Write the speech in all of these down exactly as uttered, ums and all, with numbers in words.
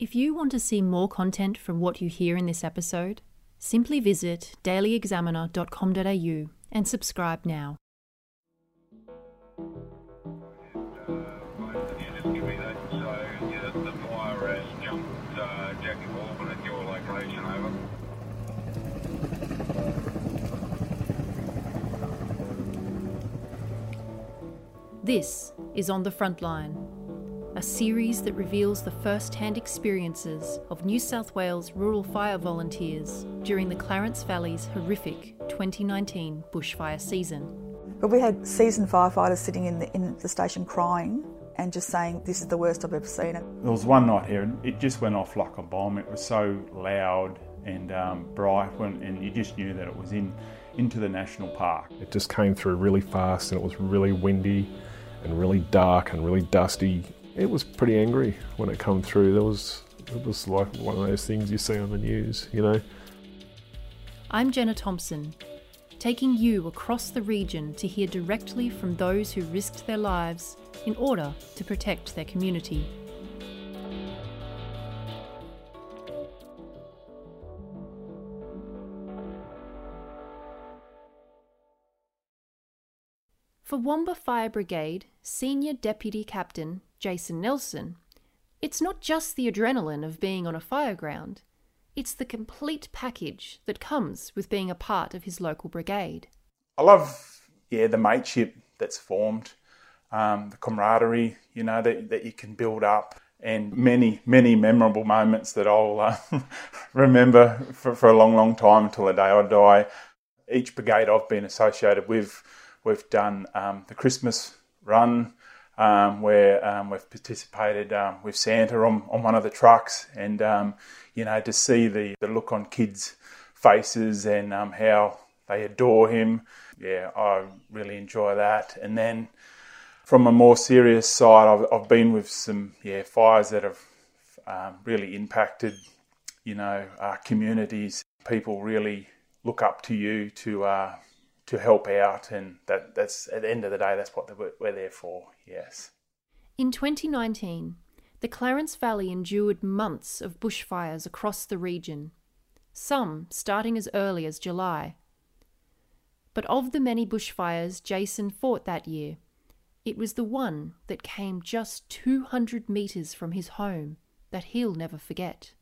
If you want to see more content from what you hear in this episode, simply visit daily examiner dot com dot a u and subscribe now. This is On the Frontline, a series that reveals the first-hand experiences of New South Wales rural fire volunteers during the Clarence Valley's horrific twenty nineteen bushfire season. But we had seasoned firefighters sitting in the, in the station crying and just saying, this is the worst I've ever seen it. There was one night here and it just went off like a bomb. It was so loud and um, bright when, and you just knew that it was in into the national park. It just came through really fast and it was really windy and really dark and really dusty. It was pretty angry when it came through. There was, it was like one of those things you see on the news, you know. I'm Jenna Thompson, taking you across the region to hear directly from those who risked their lives in order to protect their community. For Woombah Fire Brigade Senior Deputy Captain Jason Nelson, it's not just the adrenaline of being on a fireground, it's the complete package that comes with being a part of his local brigade. I love, yeah, the mateship that's formed, um, the camaraderie, you know, that, that you can build up, and many, many memorable moments that I'll uh, remember for, for a long, long time until the day I die. Each brigade I've been associated with, we've done um, the Christmas run um, where um, we've participated um, with Santa on, on one of the trucks, and, um, you know, to see the, the look on kids' faces and um, how they adore him. Yeah, I really enjoy that. And then from a more serious side, I've, I've been with some, yeah, fires that have um, really impacted, you know, uh, communities. People really look up to you to... Uh, to help out, and that, that's, at the end of the day, that's what we're there for, yes. In twenty nineteen, the Clarence Valley endured months of bushfires across the region, some starting as early as July. But of the many bushfires Jason fought that year, it was the one that came just two hundred metres from his home that he'll never forget.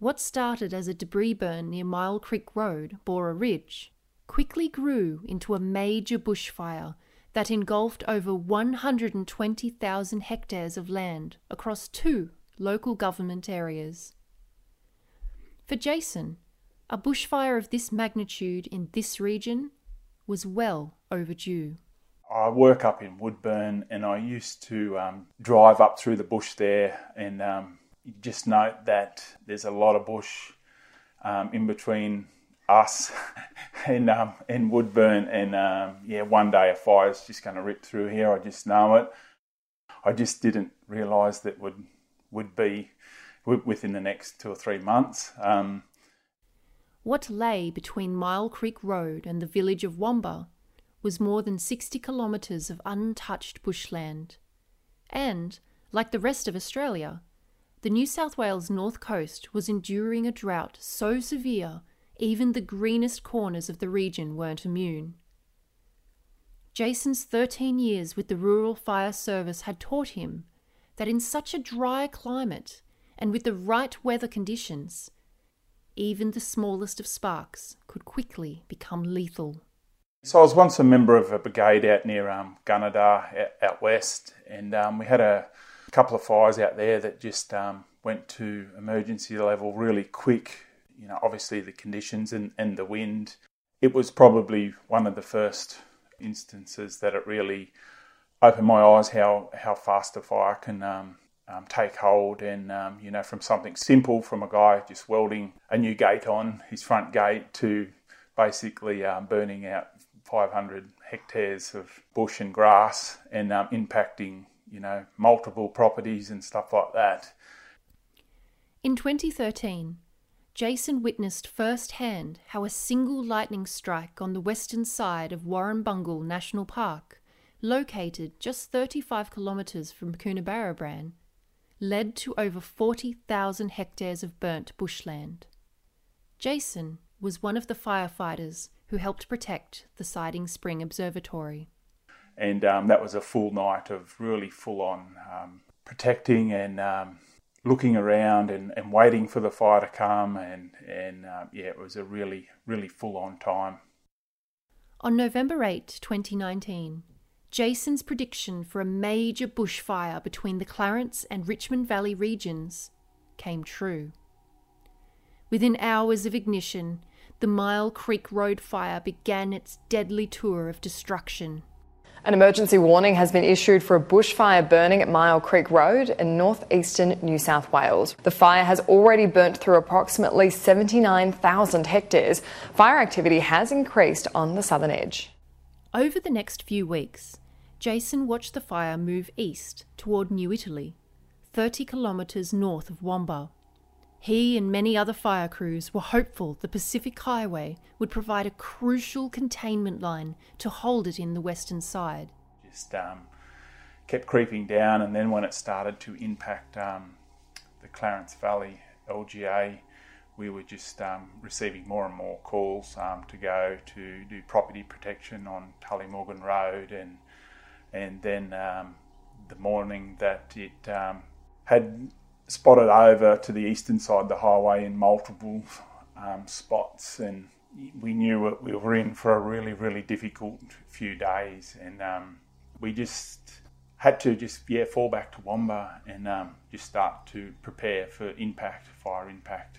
What started as a debris burn near Mile Creek Road, Bora Ridge, quickly grew into a major bushfire that engulfed over one hundred twenty thousand hectares of land across two local government areas. For Jason, a bushfire of this magnitude in this region was well overdue. I work up in Woodburn, and I used to um, drive up through the bush there, and um, just note that there's a lot of bush um, in between us and um and Woodburn, and um yeah one day a fire's just going to rip through here. I just know it. I just didn't realise that would would be within the next two or three months. Um, what lay between Mile Creek Road and the village of Wamba was more than sixty kilometres of untouched bushland, and like the rest of Australia, the New South Wales North Coast was enduring a drought so severe even the greenest corners of the region weren't immune. Jason's thirteen years with the Rural Fire Service had taught him that in such a dry climate and with the right weather conditions, even the smallest of sparks could quickly become lethal. So I was once a member of a brigade out near um, Gunnedah out west, and um, we had a couple of fires out there that just um, went to emergency level really quick. You know, obviously the conditions and, and the wind. It was probably one of the first instances that it really opened my eyes how, how fast a fire can um, um, take hold. And, um, you know, from something simple, from a guy just welding a new gate on his front gate to basically um, burning out five hundred hectares of bush and grass and um, impacting, you know, multiple properties and stuff like that. In twenty thirteen... Jason witnessed firsthand how a single lightning strike on the western side of Warren Bungle National Park, located just thirty-five kilometres from Coonabarabran, led to over forty thousand hectares of burnt bushland. Jason was one of the firefighters who helped protect the Siding Spring Observatory. And um, that was a full night of really full-on um, protecting and um, looking around and, and waiting for the fire to come. And, and uh, yeah, it was a really, really full-on time. On November eighth, twenty nineteen, Jason's prediction for a major bushfire between the Clarence and Richmond Valley regions came true. Within hours of ignition, the Mile Creek Road fire began its deadly tour of destruction. An emergency warning has been issued for a bushfire burning at Mile Creek Road in northeastern New South Wales. The fire has already burnt through approximately seventy-nine thousand hectares. Fire activity has increased on the southern edge. Over the next few weeks, Jason watched the fire move east toward New Italy, thirty kilometres north of Woombah. He and many other fire crews were hopeful the Pacific Highway would provide a crucial containment line to hold it in the western side. Just um, kept creeping down, and then when it started to impact um, the Clarence Valley L G A, we were just um, receiving more and more calls um, to go to do property protection on Tully Morgan Road, and and then um, the morning that it um, had spotted over to the eastern side of the highway in multiple um, spots, and we knew we were in for a really, really difficult few days, and um, we just had to just yeah fall back to Woombah and um, just start to prepare for impact, fire impact.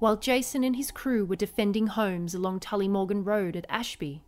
While Jason and his crew were defending homes along Tully Morgan Road at Ashby,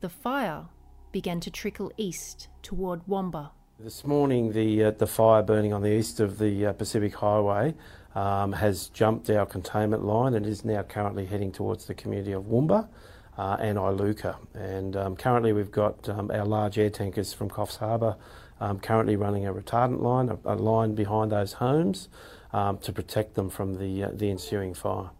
the fire began to trickle east toward Woombah. This morning, the uh, the fire burning on the east of the uh, Pacific Highway um, has jumped our containment line and is now currently heading towards the community of Woombah uh, and Iluka. And um, currently we've got um, our large air tankers from Coffs Harbour um, currently running a retardant line, a, a line behind those homes, Um, to protect them from the uh, the ensuing fire.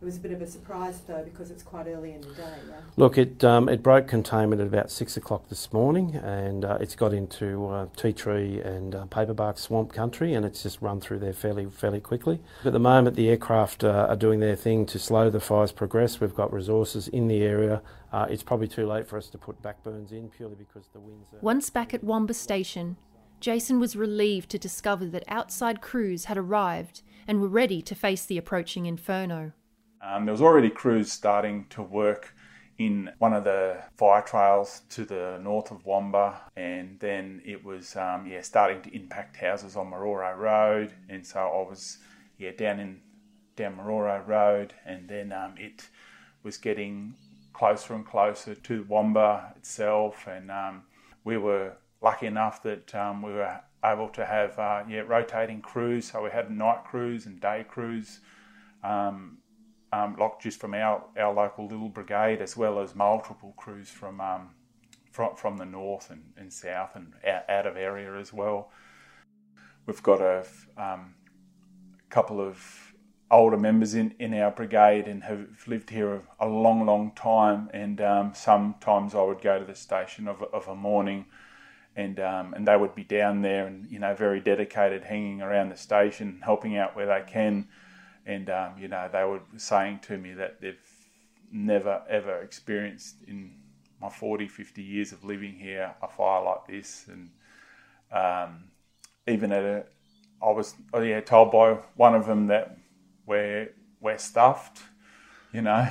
It was a bit of a surprise though, because it's quite early in the day, right? Look, it um, it broke containment at about six o'clock this morning, and uh, it's got into uh, tea tree and uh, paperbark swamp country, and it's just run through there fairly fairly quickly. At the moment, the aircraft uh, are doing their thing to slow the fires progress. We've got resources in the area. Uh, it's probably too late for us to put backburns in purely because the winds are... Once back at Woombah Station, Jason was relieved to discover that outside crews had arrived and were ready to face the approaching inferno. Um, there was already crews starting to work in one of the fire trails to the north of Woombah, and then it was um, yeah starting to impact houses on Maroro Road, and so I was yeah down in down Maroro Road, and then um, it was getting closer and closer to Woombah itself, and um, we were lucky enough that um, we were able to have uh, yeah rotating crews, so we had night crews and day crews, um, um, locked just from our, our local little brigade, as well as multiple crews from um, from, from the north and, and south and out, out of area as well. We've got a um, couple of older members in, in our brigade and have lived here a long, long time, and um, sometimes I would go to the station of, of a morning. And um, and they would be down there, and you know, very dedicated, hanging around the station, helping out where they can. And um, you know, they were saying to me that they've never ever experienced in my forty, fifty years of living here a fire like this. And um, even at a, I was oh yeah told by one of them that we're we're stuffed, you know,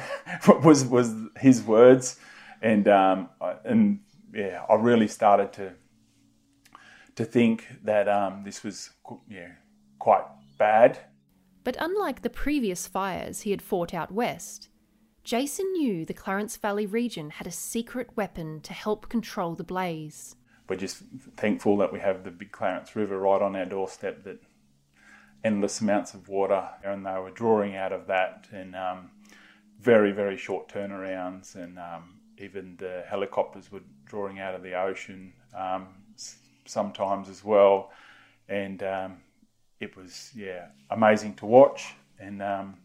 was was his words, and um, and yeah, I really started to. to think that um, this was yeah, quite bad. But unlike the previous fires he had fought out west, Jason knew the Clarence Valley region had a secret weapon to help control the blaze. We're just thankful that we have the Big Clarence River right on our doorstep, that endless amounts of water, and they were drawing out of that in um, very, very short turnarounds, and um, even the helicopters were drawing out of the ocean um, sometimes as well. And um, it was, yeah, amazing to watch, and um,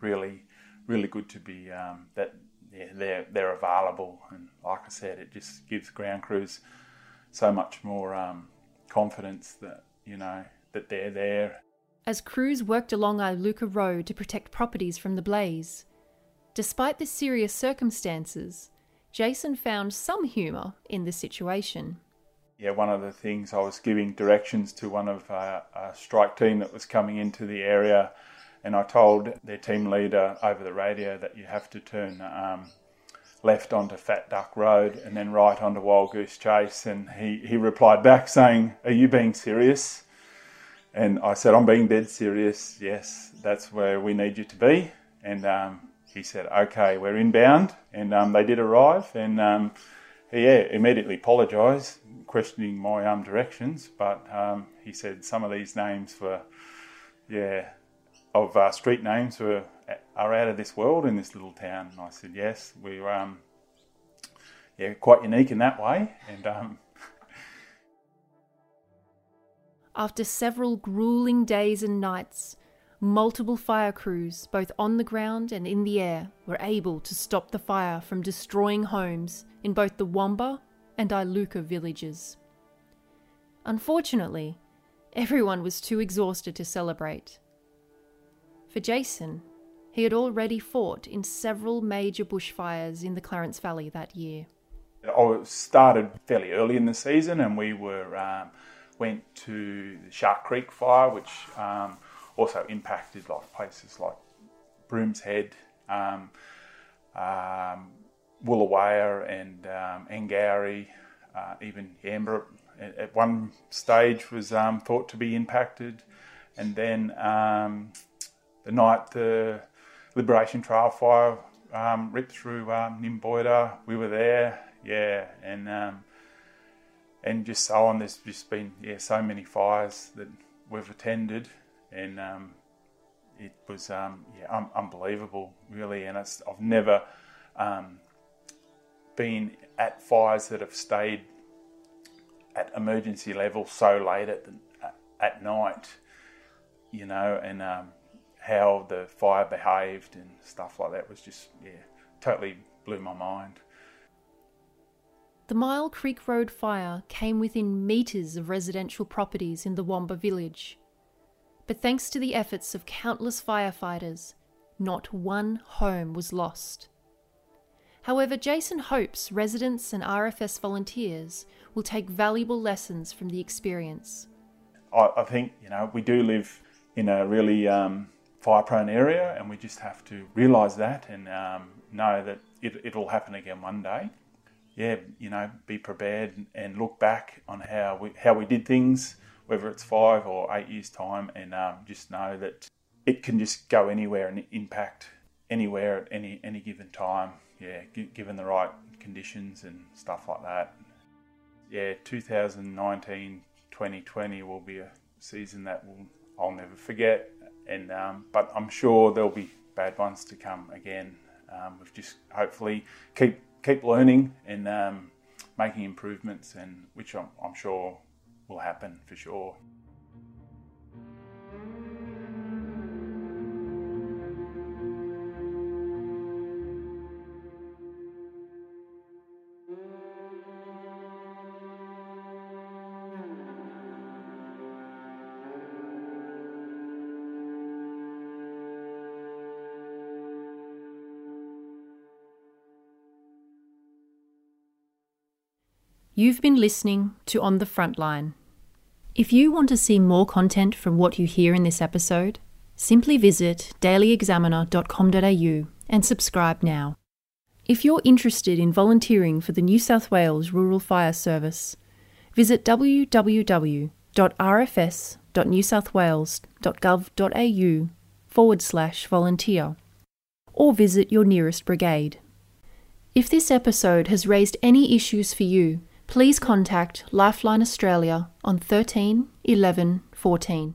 really... really good to be um, that yeah, they're they're available, and like I said, it just gives ground crews so much more um, confidence that you know that they're there. As crews worked along Iluka Road to protect properties from the blaze, despite the serious circumstances, Jason found some humour in the situation. Yeah, one of the things I was giving directions to one of uh, a strike team that was coming into the area. And I told their team leader over the radio that you have to turn um, left onto Fat Duck Road and then right onto Wild Goose Chase. And he, he replied back saying, "Are you being serious?" And I said, "I'm being dead serious. Yes, that's where we need you to be." And um, he said, "Okay, we're inbound." And um, they did arrive. And um, he yeah, immediately apologised, questioning my um, directions. But um, he said some of these names were, yeah... of uh, street names were, are out of this world in this little town. And I said, yes, we're um, yeah, quite unique in that way. And um... After several gruelling days and nights, multiple fire crews, both on the ground and in the air, were able to stop the fire from destroying homes in both the Wamba and Iluka villages. Unfortunately, everyone was too exhausted to celebrate. For Jason, he had already fought in several major bushfires in the Clarence Valley that year. It started fairly early in the season, and we were um, went to the Shark Creek fire, which um, also impacted like places like Brooms Head, um, um, Wulawaya, and um, Engowri, uh, even Yamba. At, at one stage was um, thought to be impacted, and then. Um, The night the Liberation Trail fire um, ripped through um, Nimboida, we were there, yeah, and um, and just so on. There's just been yeah so many fires that we've attended, and um, it was um, yeah un- unbelievable really. And it's, I've never um, been at fires that have stayed at emergency level so late at the, at night, you know, and. Um, how the fire behaved and stuff like that was just, yeah, totally blew my mind. The Mile Creek Road fire came within metres of residential properties in the Wamba village. But thanks to the efforts of countless firefighters, not one home was lost. However, Jason hopes residents and R F S volunteers will take valuable lessons from the experience. I, I think, you know, we do live in a really... Um, fire-prone area, and we just have to realise that and um, know that it, it'll happen again one day. Yeah, you know, be prepared and look back on how we how we did things, whether it's five or eight years' time, and um, just know that it can just go anywhere and impact anywhere at any any given time. Yeah, g- given the right conditions and stuff like that. Yeah, twenty nineteen twenty twenty will be a season that will I'll never forget. And um, but I'm sure there'll be bad ones to come again. Um, we've just hopefully keep keep learning and um, making improvements, and which I'm, I'm sure will happen for sure. You've been listening to On the Frontline. If you want to see more content from what you hear in this episode, simply visit daily examiner dot com dot a u and subscribe now. If you're interested in volunteering for the New South Wales Rural Fire Service, visit w w w dot r f s dot org dot a u. www.newsouthwales.gov.au forward slash volunteer or visit your nearest brigade. If this episode has raised any issues for you, please contact Lifeline Australia on thirteen eleven fourteen.